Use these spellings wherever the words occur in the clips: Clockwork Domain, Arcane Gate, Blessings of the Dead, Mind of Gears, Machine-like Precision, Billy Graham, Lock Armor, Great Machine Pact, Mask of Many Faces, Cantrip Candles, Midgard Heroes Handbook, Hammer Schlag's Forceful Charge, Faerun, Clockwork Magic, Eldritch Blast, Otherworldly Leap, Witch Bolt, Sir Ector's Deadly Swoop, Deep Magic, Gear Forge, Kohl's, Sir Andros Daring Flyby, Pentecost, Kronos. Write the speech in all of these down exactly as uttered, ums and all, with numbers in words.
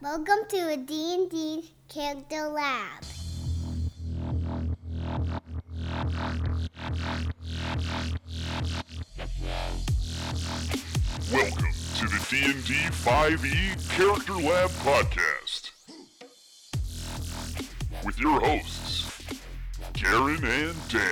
Welcome to a D and D Character Lab. Welcome to the D and D five e Character Lab Podcast. With your hosts, Karen and Dan.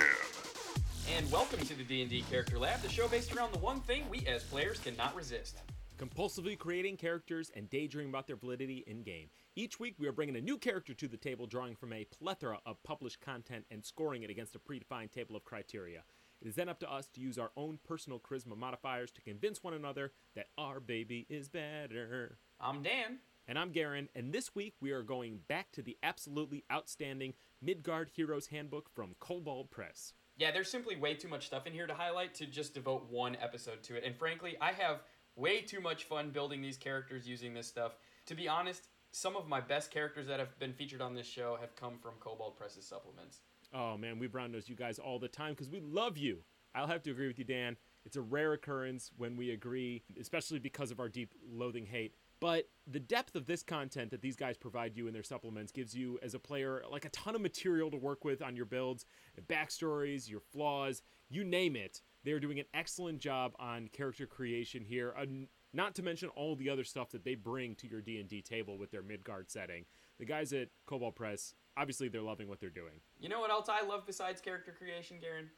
And welcome to the D and D Character Lab, the show based around the one thing we as players cannot resist. Compulsively creating characters and daydreaming about their validity in-game. Each week, we are bringing a new character to the table, drawing from a plethora of published content and scoring it against a predefined table of criteria. It is then up to us to use our own personal charisma modifiers to convince one another that our baby is better. I'm Dan. And I'm Garen, and this week, we are going back to the absolutely outstanding Midgard Heroes Handbook from Kobold Press. Yeah, there's simply way too much stuff in here to highlight to just devote one episode to it. And frankly, I have way too much fun building these characters using this stuff. To be honest, some of my best characters that have been featured on this show have come from Kobold Press's supplements. Oh man, we brown nose you guys all the time because we love you. I'll have to agree with you, Dan. It's a rare occurrence when we agree, especially because of our deep loathing hate. But the depth of this content that these guys provide you in their supplements gives you, as a player, like a ton of material to work with on your builds, backstories, your flaws, you name it. They're doing an excellent job on character creation here, uh, not to mention all the other stuff that they bring to your D and D table with their Midgard setting. The guys at Kobold Press, obviously they're loving what they're doing. You know what else I love besides character creation, Garen?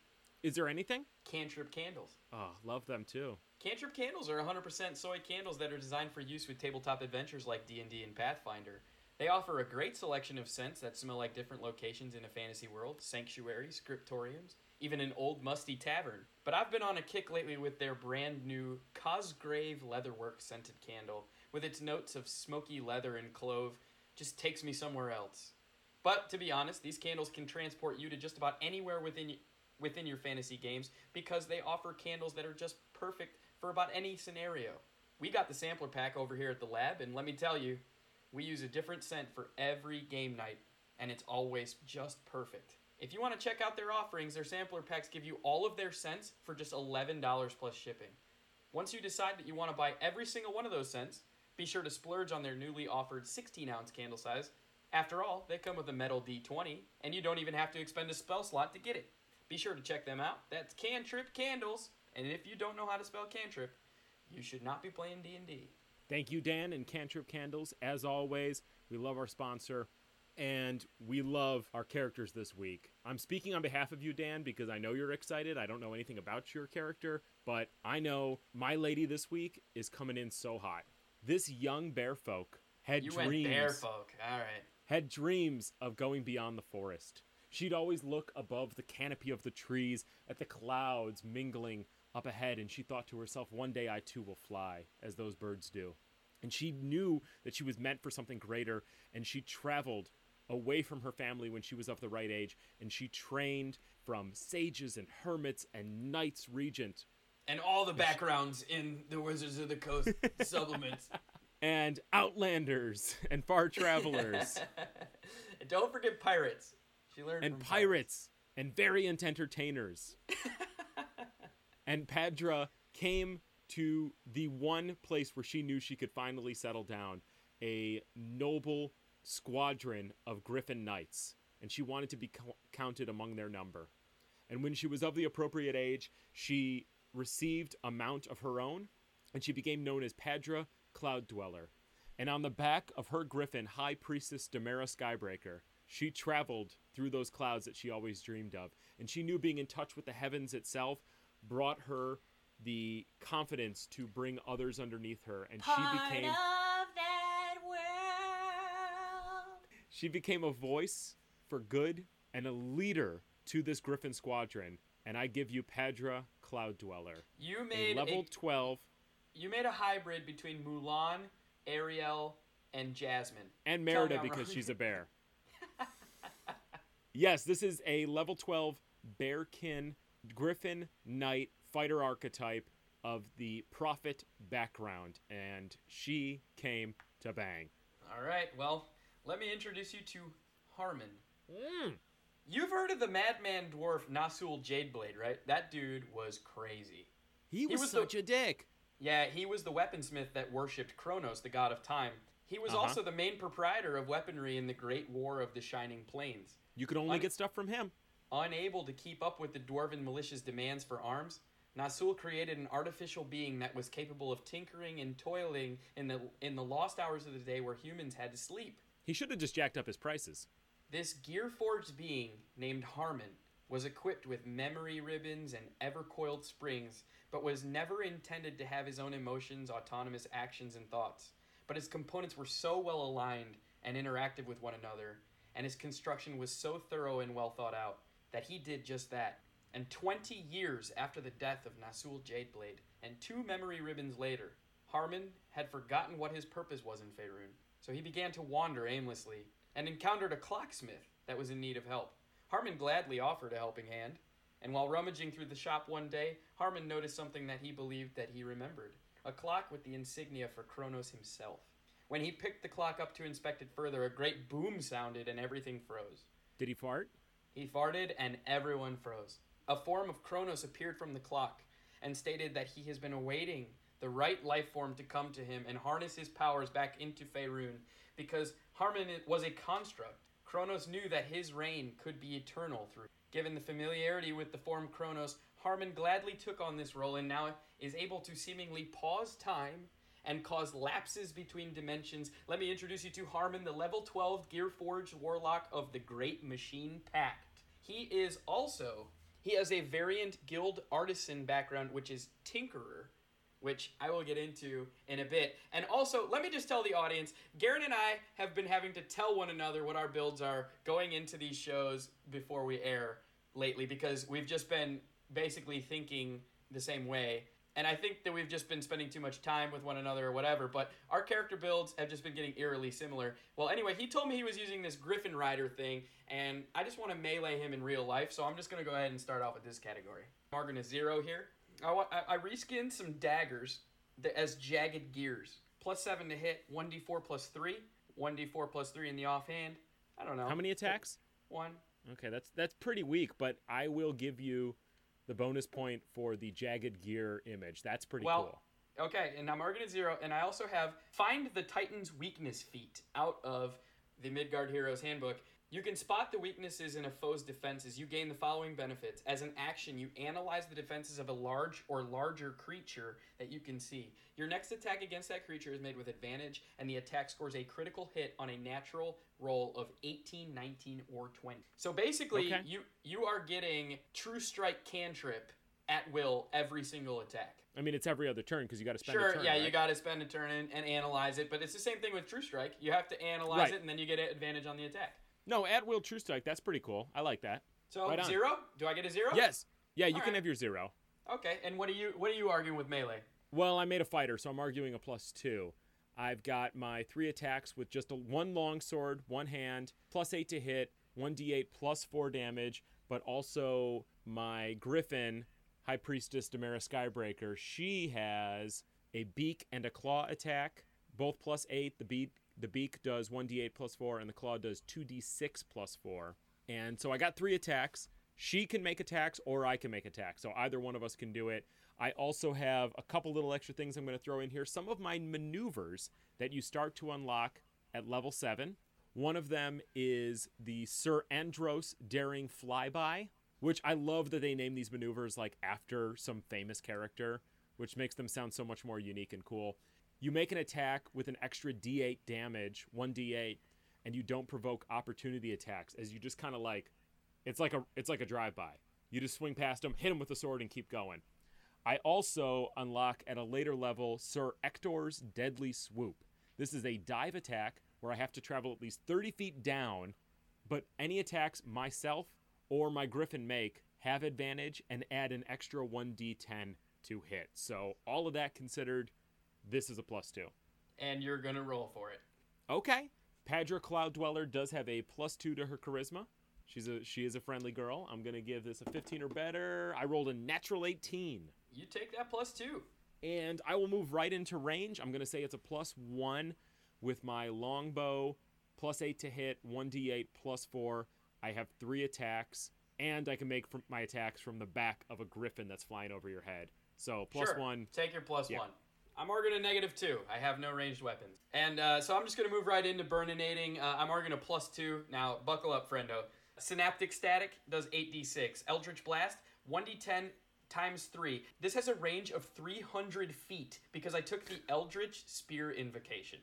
Is there anything? Cantrip Candles. Oh, love them too. Cantrip Candles are one hundred percent soy candles that are designed for use with tabletop adventures like D and D and Pathfinder. They offer a great selection of scents that smell like different locations in a fantasy world, sanctuaries, scriptoriums, even an old musty tavern. But I've been on a kick lately with their brand new Cosgrave Leatherwork scented candle, with its notes of smoky leather and clove, just takes me somewhere else. But to be honest, these candles can transport you to just about anywhere within within your fantasy games because they offer candles that are just perfect for about any scenario. We got the sampler pack over here at the lab, and let me tell you, we use a different scent for every game night, and it's always just perfect. If you want to check out their offerings, their sampler packs give you all of their scents for just eleven dollars plus shipping. Once you decide that you want to buy every single one of those scents, be sure to splurge on their newly offered sixteen ounce candle size. After all, they come with a metal D twenty, and you don't even have to expend a spell slot to get it. Be sure to check them out. That's Cantrip Candles, and if you don't know how to spell cantrip, you should not be playing D and D. Thank you, Dan and Cantrip Candles. As always, we love our sponsor, and we love our characters this week. I'm speaking on behalf of you, Dan, because I know you're excited. I don't know anything about your character, but I know my lady this week is coming in so hot. This young bear folk had you dreams. You went bear folk. All right. Had dreams of going beyond the forest. She'd always look above the canopy of the trees at the clouds mingling up ahead, and she thought to herself, one day I too will fly, as those birds do. And she knew that she was meant for something greater, and she traveled away from her family when she was of the right age, and she trained from sages and hermits and knights regent. And all the backgrounds in the Wizards of the Coast supplements. And outlanders and far travelers. And don't forget pirates. She learned and from pirates. pirates and variant entertainers. And Padra came to the one place where she knew she could finally settle down, a noble squadron of Griffin Knights, and she wanted to be co- counted among their number. And when she was of the appropriate age, she received a mount of her own, and she became known as Padra Cloud Dweller. And on the back of her Griffin, High Priestess Damara Skybreaker, she traveled through those clouds that she always dreamed of, and she knew being in touch with the heavens itself brought her the confidence to bring others underneath her, and Part she became of that world. She became a voice for good and a leader to this Griffin squadron. And I give you Padra Cloud Dweller. You made a level a, twelve. You made a hybrid between Mulan, Ariel, and Jasmine, and Merida because she's a bear. Yes, this is a level twelve bearkin Griffin Knight fighter archetype of the prophet background, and she came to bang. All right, well, let me introduce you to Harmon. Mm. You've heard of the madman dwarf Nasul Jadeblade, right? That dude was crazy. He was, he was such the, a dick. Yeah, he was the weaponsmith that worshipped Kronos, the god of time. He was uh-huh. also the main proprietor of weaponry in the Great War of the Shining Plains. You could only Un- get stuff from him. Unable to keep up with the Dwarven militia's demands for arms, Nasul created an artificial being that was capable of tinkering and toiling in the in the lost hours of the day where humans had to sleep. He should have just jacked up his prices. This Gear Forge being, named Harmon, was equipped with memory ribbons and ever-coiled springs, but was never intended to have his own emotions, autonomous actions, and thoughts. But his components were so well aligned and interactive with one another, and his construction was so thorough and well thought out, that he did just that. And twenty years after the death of Nasul Jadeblade, and two memory ribbons later, Harmon had forgotten what his purpose was in Faerun, so he began to wander aimlessly, and encountered a clocksmith that was in need of help. Harmon gladly offered a helping hand, and while rummaging through the shop one day, Harmon noticed something that he believed that he remembered. A clock with the insignia for Kronos himself. When he picked the clock up to inspect it further, a great boom sounded and everything froze. Did he fart? He farted and everyone froze. A form of Kronos appeared from the clock and stated that he has been awaiting the right life form to come to him and harness his powers back into Faerun, because Harmon was a construct. Kronos knew that his reign could be eternal through. Given the familiarity with the form Kronos, Harmon gladly took on this role and now is able to seemingly pause time and cause lapses between dimensions. Let me introduce you to Harmon, the level twelve Gearforged Warlock of the Great Machine Pact. He is also, he has a variant guild artisan background, which is Tinkerer, which I will get into in a bit. And also, let me just tell the audience, Garen and I have been having to tell one another what our builds are going into these shows before we air lately, because we've just been basically thinking the same way. And I think that we've just been spending too much time with one another or whatever, but our character builds have just been getting eerily similar. Well, anyway, he told me he was using this Griffin Rider thing, and I just want to melee him in real life, so I'm just going to go ahead and start off with this category. Margaret is zero here. I, I reskinned some daggers as jagged gears. Plus seven to hit, one d four plus three, one d four plus three in the offhand. I don't know. How many attacks? One. Okay, that's that's pretty weak, but I will give you the bonus point for the jagged gear image. That's pretty well, cool. Okay, and I'm arguing at zero, and I also have Find the Titan's Weakness feat out of the Midgard Heroes Handbook. You can spot the weaknesses in a foe's defenses. You gain the following benefits. As an action, you analyze the defenses of a large or larger creature that you can see. Your next attack against that creature is made with advantage, and the attack scores a critical hit on a natural roll of eighteen, nineteen, or twenty. So basically, okay. you you are getting True Strike Cantrip at will every single attack. I mean, it's every other turn because you got to spend sure, a turn. Sure, yeah, right? You got to spend a turn and, and analyze it, but it's the same thing with True Strike. You have to analyze right. it, and then you get an advantage on the attack. No, at will True Strike, that's pretty cool. I like that. So right zero? Do I get a zero? Yes. Yeah, you All can right. have your zero. Okay, and what are you what are you arguing with melee? Well, I made a fighter, so I'm arguing a plus two. I've got my three attacks with just a one long sword, one hand, plus eight to hit, one d eight plus four damage, but also my Griffin, High Priestess Damara Skybreaker, she has a beak and a claw attack, both plus eight, the beak. The beak does one d eight plus four, and the claw does two d six plus four. And so I got three attacks. She can make attacks, or I can make attacks. So either one of us can do it. I also have a couple little extra things I'm going to throw in here. Some of my maneuvers that you start to unlock at level seven. One of them is the Sir Andros Daring Flyby, which I love that they name these maneuvers like after some famous character, which makes them sound so much more unique and cool. You make an attack with an extra d eight damage, one d eight, and you don't provoke opportunity attacks as you just kind of like, it's like a it's like a drive-by. You just swing past them, hit them with a sword, and keep going. I also unlock at a later level Sir Ector's Deadly Swoop. This is a dive attack where I have to travel at least thirty feet down, but any attacks myself or my Griffin make have advantage and add an extra one d ten to hit. So all of that considered, this is a plus two. And you're going to roll for it. Okay. Padra Cloud Dweller does have a plus two to her charisma. She's a She is a friendly girl. I'm going to give this a fifteen or better. I rolled a natural eighteen. You take that plus two. And I will move right into range. I'm going to say it's a plus one with my longbow, plus eight to hit, one d eight, plus four. I have three attacks, and I can make from my attacks from the back of a griffin that's flying over your head. So plus sure. one. Take your plus yeah. one. I'm Argon a negative two. I have no ranged weapons. And uh, so I'm just going to move right into burninating. Uh, I'm Argon a plus two. Now, buckle up, friendo. Synaptic Static does eight d six. Eldritch Blast, one d ten times three. This has a range of three hundred feet because I took the Eldritch Spear invocation.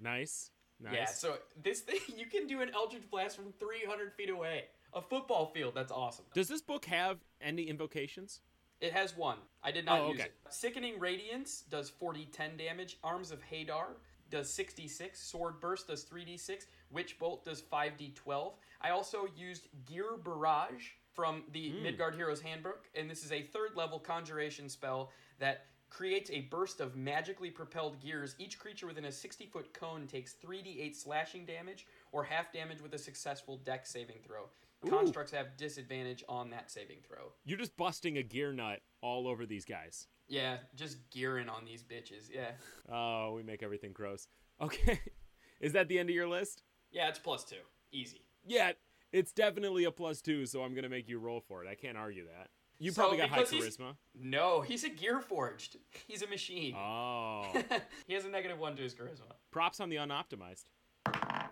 Nice. Nice. Yeah, so this thing, you can do an Eldritch Blast from three hundred feet away. A football field. That's awesome. Does this book have any invocations? It has one. I did not oh, use okay. it. Sickening Radiance does four d ten damage. Arms of Hadar does six d six. Sword Burst does three d six. Witch Bolt does five d twelve. I also used Gear Barrage from the mm. Midgard Heroes Handbook, and this is a third-level conjuration spell that creates a burst of magically propelled gears. Each creature within a sixty-foot cone takes three d eight slashing damage or half damage with a successful dex saving throw. Ooh. Constructs have disadvantage on that saving throw. You're just busting a gear nut all over these guys. Yeah, just gearing on these bitches, yeah. Oh, we make everything gross. Okay. Is that the end of your list? Yeah, it's plus two. Easy. Yeah, it's definitely a plus two, so I'm going to make you roll for it. I can't argue that. You so probably got high charisma. No, he's a Gear Forged. He's a machine. Oh. He has a negative one to his charisma. Props on the unoptimized. I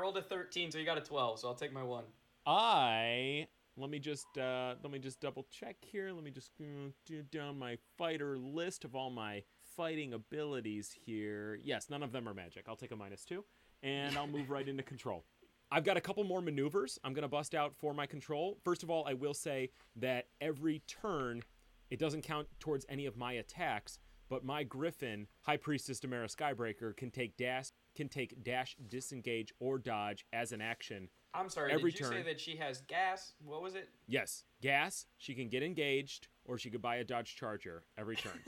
rolled a thirteen, so you got a twelve, so I'll take my one. I, let me just, uh, let me just double check here. Let me just uh, do down my fighter list of all my fighting abilities here. Yes, none of them are magic. I'll take a minus two, and I'll move right into control. I've got a couple more maneuvers I'm going to bust out for my control. First of all, I will say that every turn, it doesn't count towards any of my attacks, but my Griffin, High Priestess Damara Skybreaker, can take dash, can take dash, disengage, or dodge as an action. I'm sorry, every did you turn. Say that she has gas? What was it? Yes, gas. She can get engaged, or she could buy a Dodge Charger every turn.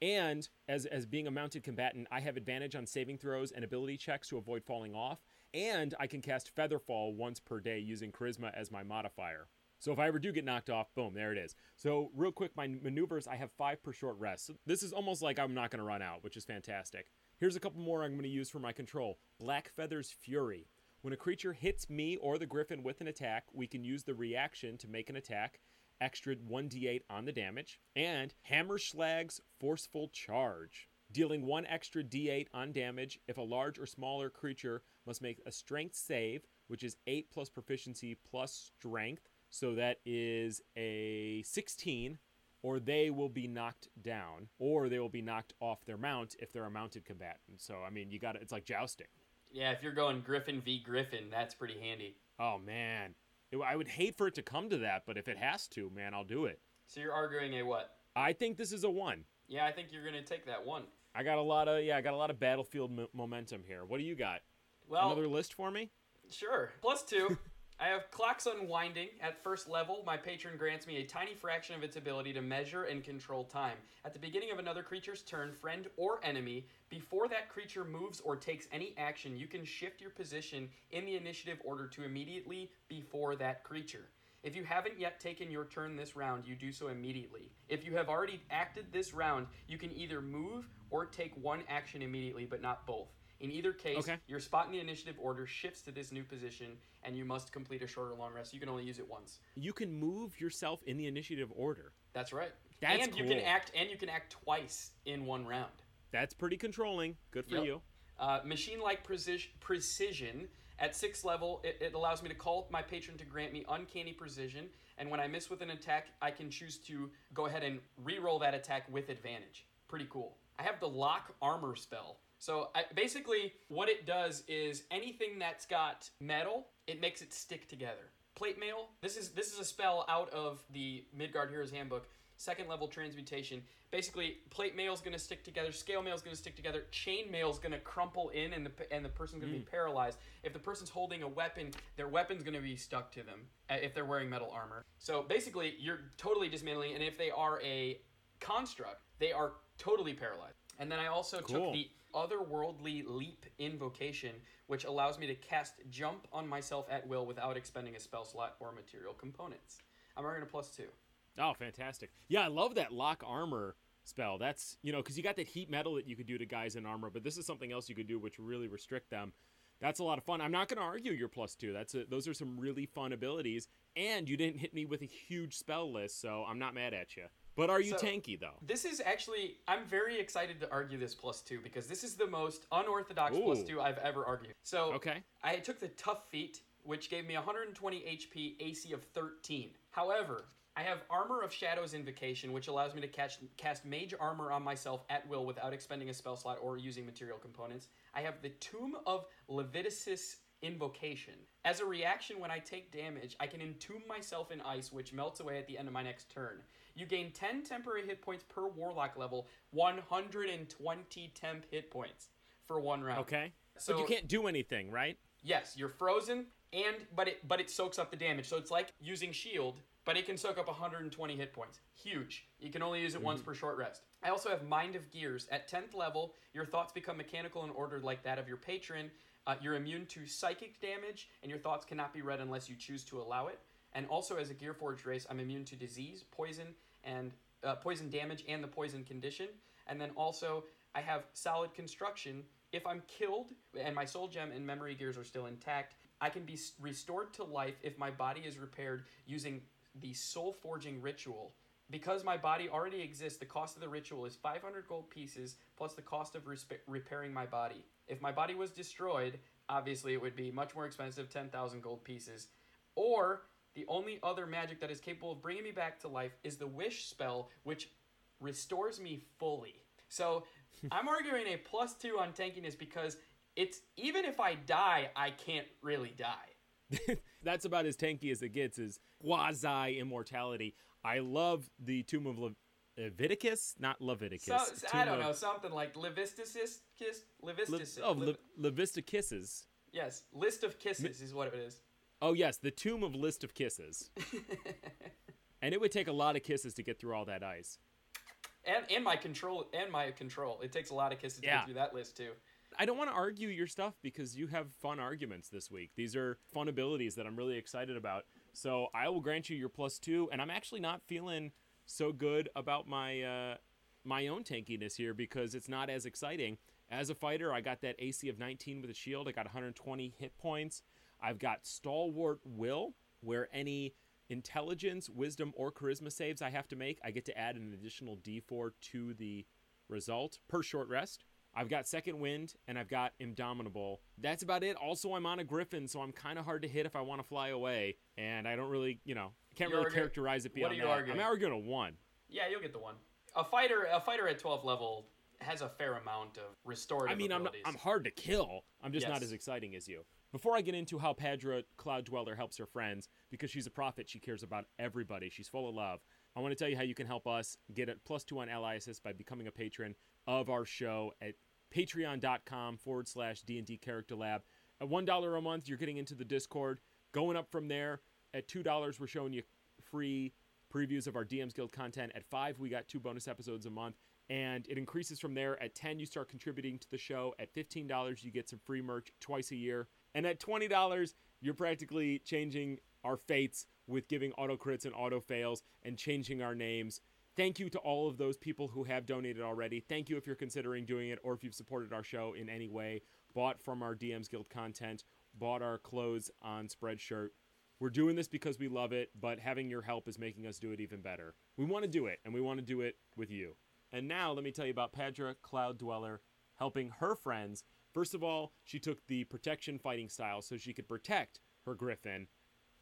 And as as being a mounted combatant, I have advantage on saving throws and ability checks to avoid falling off. And I can cast Featherfall once per day using Charisma as my modifier. So if I ever do get knocked off, boom, there it is. So real quick, my maneuvers, I have five per short rest. So this is almost like I'm not going to run out, which is fantastic. Here's a couple more I'm going to use for my control. Black Feather's Fury. When a creature hits me or the Griffin with an attack, we can use the reaction to make an attack, extra one d eight on the damage, and Hammer Schlag's Forceful Charge. Dealing one extra d eight on damage if a large or smaller creature must make a strength save, which is eight plus proficiency plus strength. So that is a sixteen, or they will be knocked down, or they will be knocked off their mount if they're a mounted combatant. So, I mean, you got it. It's like jousting. Yeah, if you're going Griffin v. Griffin, that's pretty handy. Oh, man. It, I would hate for it to come to that, but if it has to, man, I'll do it. So you're arguing a what? I think this is a one. Yeah, I think you're going to take that one. I got a lot of yeah, I got a lot of battlefield m- momentum here. What do you got? Well, another list for me? Sure. Plus two. I have Clock's Unwinding. At first level, my patron grants me a tiny fraction of its ability to measure and control time. At the beginning of another creature's turn, friend or enemy, before that creature moves or takes any action, you can shift your position in the initiative order to immediately before that creature. If you haven't yet taken your turn this round, you do so immediately. If you have already acted this round, you can either move or take one action immediately, but not both. In either case, okay. Your spot in the initiative order shifts to this new position, and you must complete a short or long rest. You can only use it once. You can move yourself in the initiative order. That's right. That's and cool. You can act, and you can act twice in one round. That's pretty controlling. Good for yep. you. Uh, machine-like preci- precision. At sixth level, it, it allows me to call my patron to grant me uncanny precision, and when I miss with an attack, I can choose to go ahead and reroll that attack with advantage. Pretty cool. I have the Lock Armor spell. So I, basically, what it does is anything that's got metal, it makes it stick together. Plate mail. This is this is a spell out of the Midgard Heroes Handbook. Second level transmutation. Basically, plate mail is going to stick together. Scale mail is going to stick together. Chain mail is going to crumple in, and the and the person's going to mm. be paralyzed. If the person's holding a weapon, their weapon's going to be stuck to them if they're wearing metal armor. So basically, you're totally dismantling. And if they are a construct, they are totally paralyzed. And then I also cool. took the Otherworldly Leap invocation, which allows me to cast Jump on myself at will without expending a spell slot or material components. I'm already at a plus two. Oh, fantastic. Yeah, I love that Lock Armor spell. That's, you know, because you got that heat metal that you could do to guys in armor, but this is something else you could do which really restrict them. That's a lot of fun. I'm not going to argue your plus two. That's a, those are some really fun abilities, and you didn't hit me with a huge spell list, so I'm not mad at you. But are you so, tanky, though? This is actually... I'm very excited to argue this plus two, because this is the most unorthodox Ooh. plus two I've ever argued. So okay. I took the tough feat, which gave me one hundred twenty H P, A C of thirteen. However, I have Armor of Shadows Invocation, which allows me to catch, cast Mage Armor on myself at will without expending a spell slot or using material components. I have the Tomb of Leviticus Invocation. As a reaction, when I take damage, I can entomb myself in ice, which melts away at the end of my next turn. You gain ten temporary hit points per Warlock level, one hundred twenty temp hit points for one round. Okay. So but you can't do anything, right? Yes, you're frozen, and but it but it soaks up the damage. So it's like using Shield, but it can soak up one hundred twenty hit points. Huge. You can only use it mm-hmm. once per short rest. I also have Mind of Gears. At tenth level, your thoughts become mechanical and ordered like that of your patron. Uh, you're immune to psychic damage, and your thoughts cannot be read unless you choose to allow it. And also, as a Gear Forge race, I'm immune to disease, poison, and uh, poison damage, and the poison condition. And then also, I have Solid Construction. If I'm killed, and my soul gem and memory gears are still intact, I can be restored to life if my body is repaired using the soul forging ritual. Because my body already exists, the cost of the ritual is five hundred gold pieces plus the cost of resp- repairing my body. If my body was destroyed, obviously it would be much more expensive, ten thousand gold pieces. Or the only other magic that is capable of bringing me back to life is the Wish spell, which restores me fully. So I'm arguing a plus two on tankiness because it's even if I die, I can't really die. That's about as tanky as it gets, is quasi-immortality. I love the Tomb of Le- Leviticus, not Leviticus. So, I don't of... know, something like Leviticus, Leviticus. Le- oh, Le- Le- Leviticus. Yes, List of Kisses Le- is what it is. Oh, yes, the Tomb of List of Kisses. And it would take a lot of kisses to get through all that ice. And and my control and my control. It takes a lot of kisses yeah. to get through that list too. I don't want to argue your stuff because you have fun arguments this week. These are fun abilities that I'm really excited about. So I will grant you your plus two, and I'm actually not feeling so good about my uh, my own tankiness here because it's not as exciting. As a fighter, I got that A C of nineteen with a shield. I got one hundred twenty hit points. I've got Stalwart Will, where any Intelligence, Wisdom, or Charisma saves I have to make, I get to add an additional D four to the result per short rest. I've got Second Wind, and I've got Indomitable. That's about it. Also, I'm on a Griffin, so I'm kind of hard to hit if I want to fly away, and I don't really, you know, can't You're really arguing. characterize it beyond what are you that. Arguing? I'm arguing a one. Yeah, you'll get the one. A fighter, a fighter at twelfth level has a fair amount of restorative abilities. I mean, abilities. I'm, I'm hard to kill. I'm just yes. not as exciting as you. Before I get into how Padra Cloud Dweller helps her friends, because she's a prophet, she cares about everybody. She's full of love. I want to tell you how you can help us get a plus two on Ally Assist by becoming a patron of our show at patreon.com forward slash D&D Character Lab. At one dollar a month, you're getting into the Discord. Going up from there, at two dollars, we're showing you free previews of our D M's Guild content. At five dollars, we got two bonus episodes a month. And it increases from there. At ten dollars, you start contributing to the show. At fifteen dollars, you get some free merch twice a year. And at twenty dollars, you're practically changing our fates with giving auto crits and auto fails and changing our names. Thank you to all of those people who have donated already. Thank you if you're considering doing it or if you've supported our show in any way, bought from our D M's Guild content, bought our clothes on Spreadshirt. We're doing this because we love it, but having your help is making us do it even better. We want to do it, and we want to do it with you. And now let me tell you about Padra Cloud Dweller helping her friends. First of all, she took the protection fighting style so she could protect her griffin,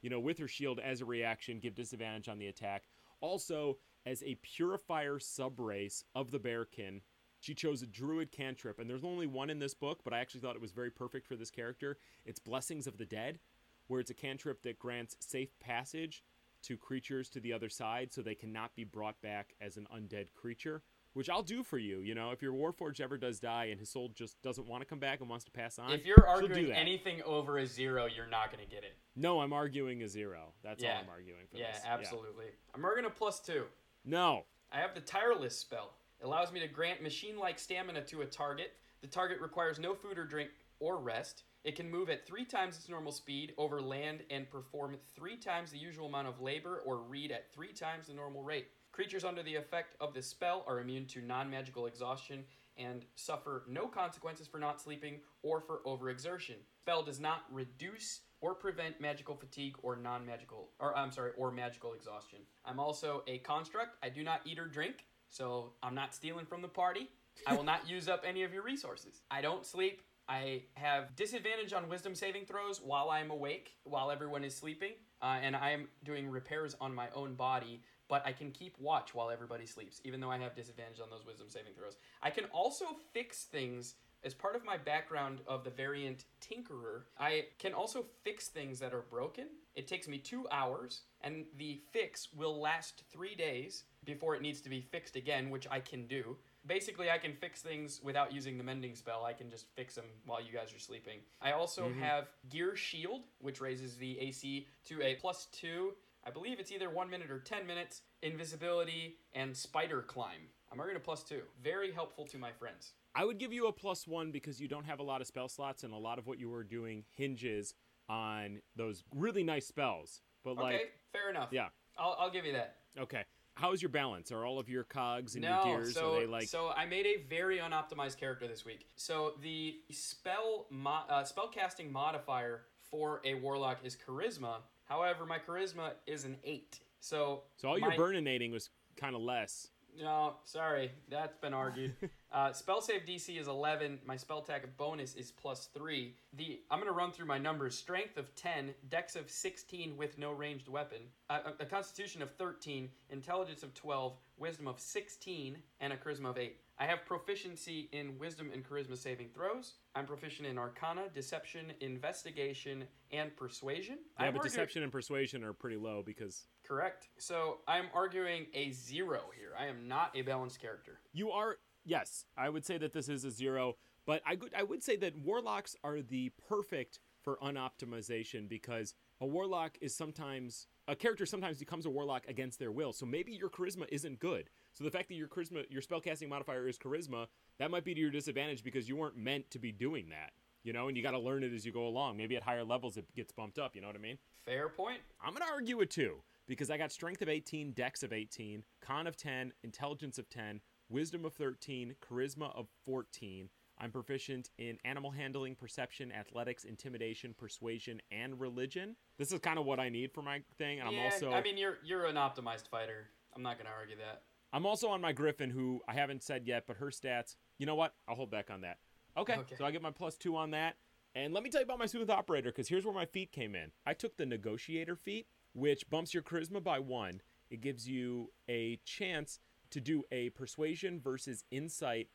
you know, with her shield as a reaction, give disadvantage on the attack. Also, as a purifier subrace of the bearkin, she chose a druid cantrip, and there's only one in this book, but I actually thought it was very perfect for this character. It's Blessings of the Dead, where it's a cantrip that grants safe passage to creatures to the other side so they cannot be brought back as an undead creature. Which I'll do for you, you know, if your Warforged ever does die and his soul just doesn't want to come back and wants to pass on. If you're arguing anything over a zero, you're not going to get it. No, I'm arguing a zero. That's yeah. all I'm arguing for yeah, this. Absolutely. Yeah, absolutely. I'm arguing a plus two. No. I have the Tireless spell. It allows me to grant machine-like stamina to a target. The target requires no food or drink or rest. It can move at three times its normal speed over land and perform three times the usual amount of labor or read at three times the normal rate. Creatures under the effect of this spell are immune to non-magical exhaustion and suffer no consequences for not sleeping or for overexertion. The spell does not reduce or prevent magical fatigue or non-magical, or I'm sorry, or magical exhaustion. I'm also a construct. I do not eat or drink, so I'm not stealing from the party. I will not use up any of your resources. I don't sleep. I have disadvantage on wisdom saving throws while I'm awake, while everyone is sleeping, uh, and I am doing repairs on my own body, but I can keep watch while everybody sleeps, even though I have disadvantage on those wisdom saving throws. I can also fix things. As part of my background of the variant Tinkerer, I can also fix things that are broken. It takes me two hours, and the fix will last three days before it needs to be fixed again, which I can do. Basically, I can fix things without using the mending spell. I can just fix them while you guys are sleeping. I also mm-hmm. have Gear Shield, which raises the A C to a plus two. I believe it's either one minute or ten minutes. Invisibility and Spider Climb. I'm already at a plus two. Very helpful to my friends. I would give you a plus one because you don't have a lot of spell slots, and a lot of what you were doing hinges on those really nice spells. But okay, like, fair enough. Yeah, I'll, I'll give you that. Okay. How's your balance? Are all of your cogs and no, your gears? So, are they like... so I made a very unoptimized character this week. So the spell mo- uh, spellcasting modifier for a warlock is charisma. However, my charisma is an eight. So so all my... your burninating was kind of less. No, sorry. That's been argued. Uh, spell save D C is eleven. My spell attack bonus is plus three. The I'm going to run through my numbers. Strength of ten, dex of sixteen with no ranged weapon, uh, a constitution of thirteen, intelligence of twelve, wisdom of sixteen, and a charisma of eight. I have proficiency in wisdom and charisma saving throws. I'm proficient in arcana, deception, investigation, and persuasion. Yeah, I'm but arguing... deception and persuasion are pretty low because... Correct. So I'm arguing a zero here. I am not a balanced character. You are... Yes, I would say that this is a zero, but I could, I would say that warlocks are the perfect for unoptimization because a warlock is sometimes, a character sometimes becomes a warlock against their will. So maybe your charisma isn't good. So the fact that your charisma, your spellcasting modifier is charisma, that might be to your disadvantage because you weren't meant to be doing that, you know, and you got to learn it as you go along. Maybe at higher levels it gets bumped up, you know what I mean? Fair point. I'm going to argue a two because I got strength of eighteen, dex of eighteen, con of ten, intelligence of ten, wisdom of thirteen, charisma of fourteen. I'm proficient in animal handling, perception, athletics, intimidation, persuasion, and religion. This is kind of what I need for my thing. And yeah, I'm also... I mean, you're you're an optimized fighter. I'm not going to argue that. I'm also on my Griffin, who I haven't said yet, but her stats... You know what? I'll hold back on that. Okay, okay. So I get my plus two on that. And let me tell you about my Smooth Operator, because here's where my feat came in. I took the Negotiator feat, which bumps your charisma by one. It gives you a chance... to do a persuasion versus insight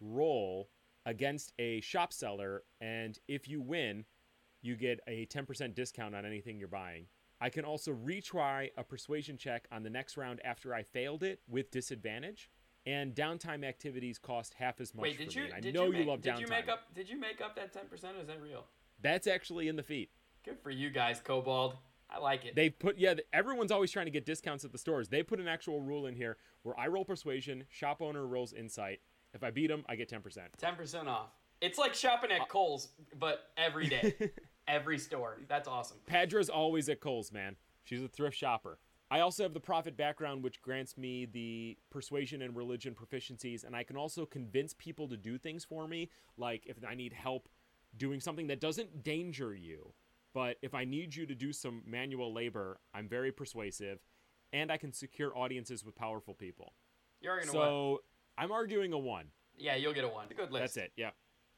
roll against a shop seller, and if you win, you get a ten percent discount on anything you're buying. I can also retry a persuasion check on the next round after I failed it with disadvantage, and downtime activities cost half as much. Wait, did for you, me. I did know you, you love downtime. You make up, did you make up that ten percent, or is that real? That's actually in the feat. Good for you guys, Kobold. I like it. They put, yeah, everyone's always trying to get discounts at the stores. They put an actual rule in here where I roll persuasion, shop owner rolls insight. If I beat them, I get ten percent. ten percent off. It's like shopping at uh, Kohl's, but every day, every store. That's awesome. Padra's always at Kohl's, man. She's a thrift shopper. I also have the profit background, which grants me the persuasion and religion proficiencies, and I can also convince people to do things for me, like if I need help doing something that doesn't danger you. But if I need you to do some manual labor, I'm very persuasive, and I can secure audiences with powerful people. You're arguing so a one. So I'm arguing a one. Yeah, you'll get a one. Good list. That's it. Yeah.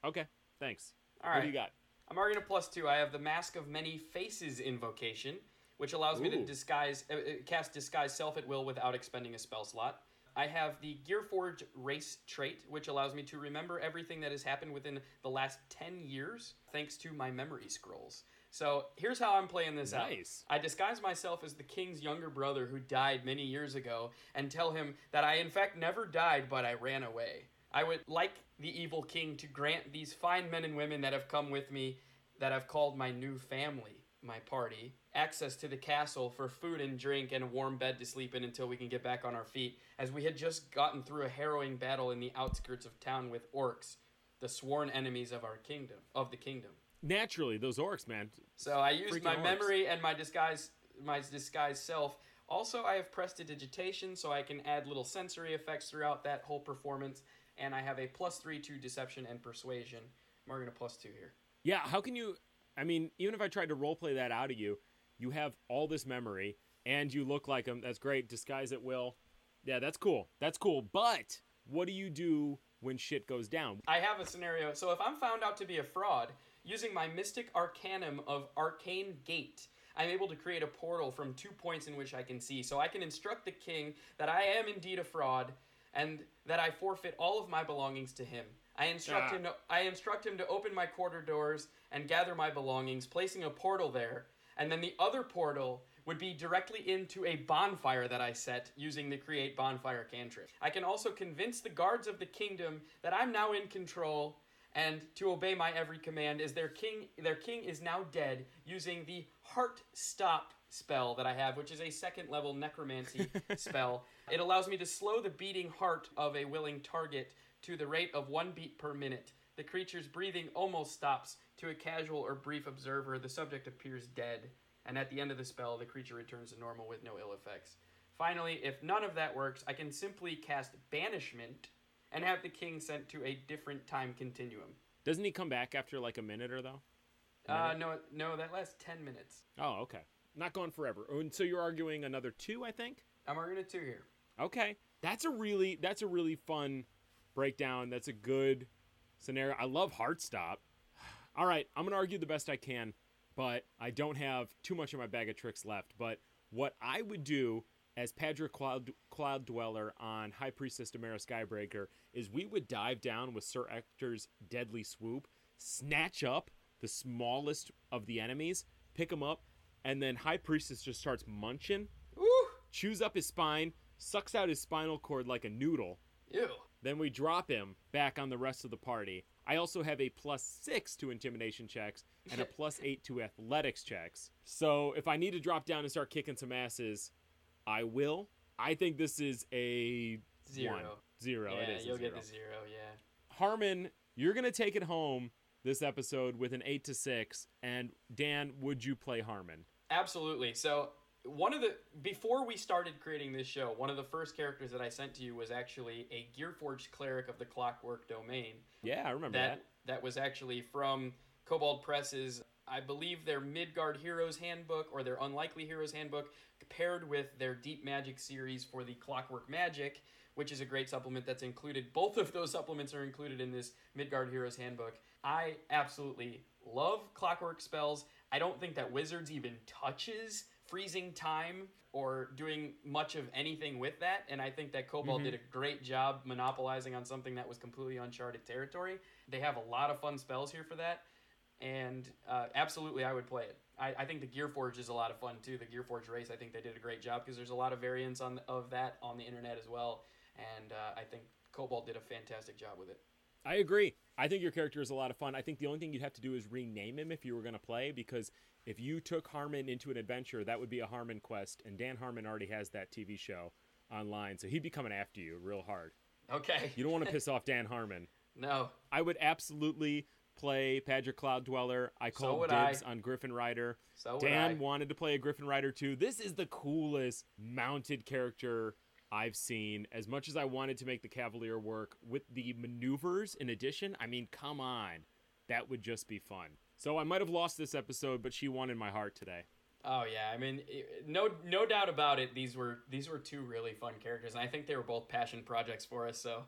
Okay. Thanks. All right. What do you got? I'm arguing a plus two. I have the Mask of Many Faces invocation, which allows Ooh. me to disguise, uh, cast disguise self at will without expending a spell slot. I have the Gear Forge race trait, which allows me to remember everything that has happened within the last ten years, thanks to my memory scrolls. So here's how I'm playing this nice. out. Nice. I disguise myself as the king's younger brother who died many years ago and tell him that I in fact never died, but I ran away. I would like the evil king to grant these fine men and women that have come with me, that I've called my new family, my party, access to the castle for food and drink and a warm bed to sleep in until we can get back on our feet, as we had just gotten through a harrowing battle in the outskirts of town with orcs, the sworn enemies of our kingdom, of the kingdom. Naturally, those orcs, man. So I used Freaking my orcs. memory and my disguise, my disguise self. Also, I have prestidigitation, so I can add little sensory effects throughout that whole performance. And I have a plus three to deception and persuasion. Marking a plus two here. Yeah, how can you? I mean, even if I tried to roleplay that out of you, you have all this memory, and you look like him. That's great. Disguise at will. Yeah, that's cool. That's cool. But what do you do when shit goes down? I have a scenario. So if I'm found out to be a fraud, using my Mystic Arcanum of Arcane Gate, I'm able to create a portal from two points in which I can see. So I can instruct the king that I am indeed a fraud and that I forfeit all of my belongings to him. I instruct ah. him to, I instruct him to open my quarter doors and gather my belongings, placing a portal there. And then the other portal would be directly into a bonfire that I set using the Create Bonfire cantrip. I can also convince the guards of the kingdom that I'm now in control and to obey my every command, as their king their king is now dead, using the Heart Stop spell that I have, which is a second level necromancy spell. It allows me to slow the beating heart of a willing target to the rate of one beat per minute. The creature's breathing almost stops. To a casual or brief observer, the subject appears dead. And at the end of the spell, the creature returns to normal with no ill effects. Finally, if none of that works, I can simply cast Banishment and have the king sent to a different time continuum. Doesn't he come back after like a minute or though? Uh, no, no, that lasts ten minutes. Oh, okay. Not gone forever. And so you're arguing another two, I think? I'm arguing a two here. Okay. That's a really, that's a really fun breakdown. That's a good scenario. I love Heart Stop. All right, I'm going to argue the best I can, but I don't have too much of my bag of tricks left. But what I would do as Padra Cloud, Cloud Dweller on High Priestess Damara Skybreaker is we would dive down with Sir Ector's Deadly Swoop, snatch up the smallest of the enemies, pick them up, and then High Priestess just starts munching, Ooh. chews up his spine, sucks out his spinal cord like a noodle. Ew. Then we drop him back on the rest of the party. I also have a plus six to intimidation checks and a plus eight to athletics checks. So if I need to drop down and start kicking some asses, I will. I think this is a zero. One. Zero. Yeah, it is you'll a zero. Get the zero, yeah. Harmon, you're going to take it home this episode with an eight to six. And Dan, would you play Harmon? Absolutely. So one of the, before we started creating this show, one of the first characters that I sent to you was actually a Gear Forge cleric of the Clockwork Domain. Yeah, I remember that. That, that was actually from Kobold Press's, I believe, their Midgard Heroes Handbook or their Unlikely Heroes Handbook, paired with their Deep Magic series for the Clockwork Magic, which is a great supplement that's included. Both of those supplements are included in this Midgard Heroes Handbook. I absolutely love clockwork spells. I don't think that Wizards even touches freezing time or doing much of anything with that, and I think that Kobold mm-hmm. did a great job monopolizing on something that was completely uncharted territory. They have a lot of fun spells here for that, and uh, absolutely I would play it. I, I think the Gear Forge is a lot of fun too. The Gear Forge race, I think they did a great job because there's a lot of variants on of that on the internet as well, and uh, I think Kobold did a fantastic job with it. I agree. I think your character is a lot of fun. I think the only thing you'd have to do is rename him if you were going to play, because if you took Harmon into an adventure, that would be a Harmon quest, and Dan Harmon already has that T V show online, so he'd be coming after you real hard. Okay. You don't want to piss off Dan Harmon. No. I would absolutely play Padra Cloud Dweller. I called so dibs I. on Griffin Rider. So Dan I. wanted to play a Griffin Rider too. This is the coolest mounted character I've seen. As much as I wanted to make the Cavalier work with the maneuvers in addition, I mean, come on, that would just be fun. So I might have lost this episode, but she won in my heart today. Oh yeah, I mean, no no doubt about it. These were these were two really fun characters, and I think they were both passion projects for us, so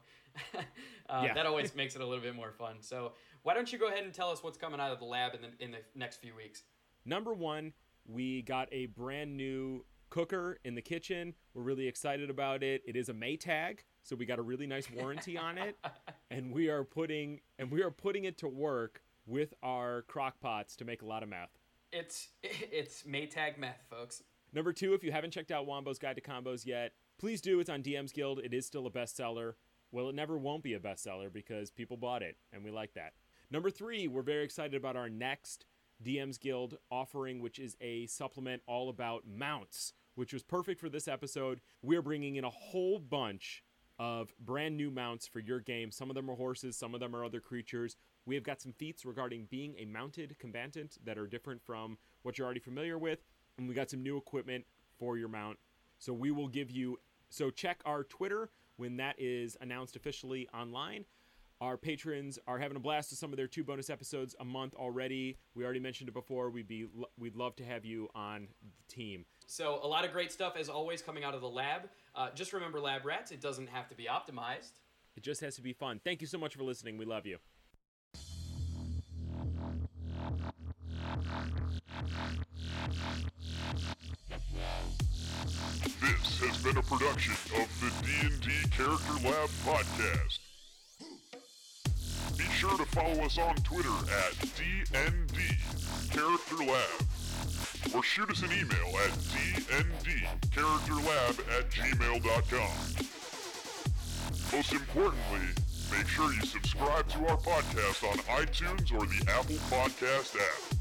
uh, yeah. that always makes it a little bit more fun. So why don't you go ahead and tell us what's coming out of the lab in the, in the next few weeks? Number one, we got a brand new cooker in the kitchen. We're really excited about it. It is a Maytag, so we got a really nice warranty on it, and we are putting and we are putting it to work with our crock pots to make a lot of meth. It's it's Maytag meth, folks. Number two, if you haven't checked out Wombo's Guide to Combos yet, please do. It's on D M's Guild. It is still a bestseller. Well, it never won't be a bestseller because people bought it, and we like that. Number three, we're very excited about our next D M's Guild offering, which is a supplement all about mounts, which was perfect for this episode. We're bringing in a whole bunch of brand new mounts for your game. Some of them are horses, some of them are other creatures. We have got some feats regarding being a mounted combatant that are different from what you're already familiar with. And we got some new equipment for your mount. So we will give you, so check our Twitter when that is announced officially online. Our patrons are having a blast with some of their two bonus episodes a month already. We already mentioned it before. We'd be we'd love to have you on the team. So a lot of great stuff, as always, coming out of the lab. Uh, just remember, Lab Rats, it doesn't have to be optimized. It just has to be fun. Thank you so much for listening. We love you. This has been a production of the D and D Character Lab Podcast. Be sure to follow us on Twitter at D N D Character Lab or shoot us an email at D N D Character Lab at gmail dot com. Most importantly, make sure you subscribe to our podcast on iTunes or the Apple Podcast app.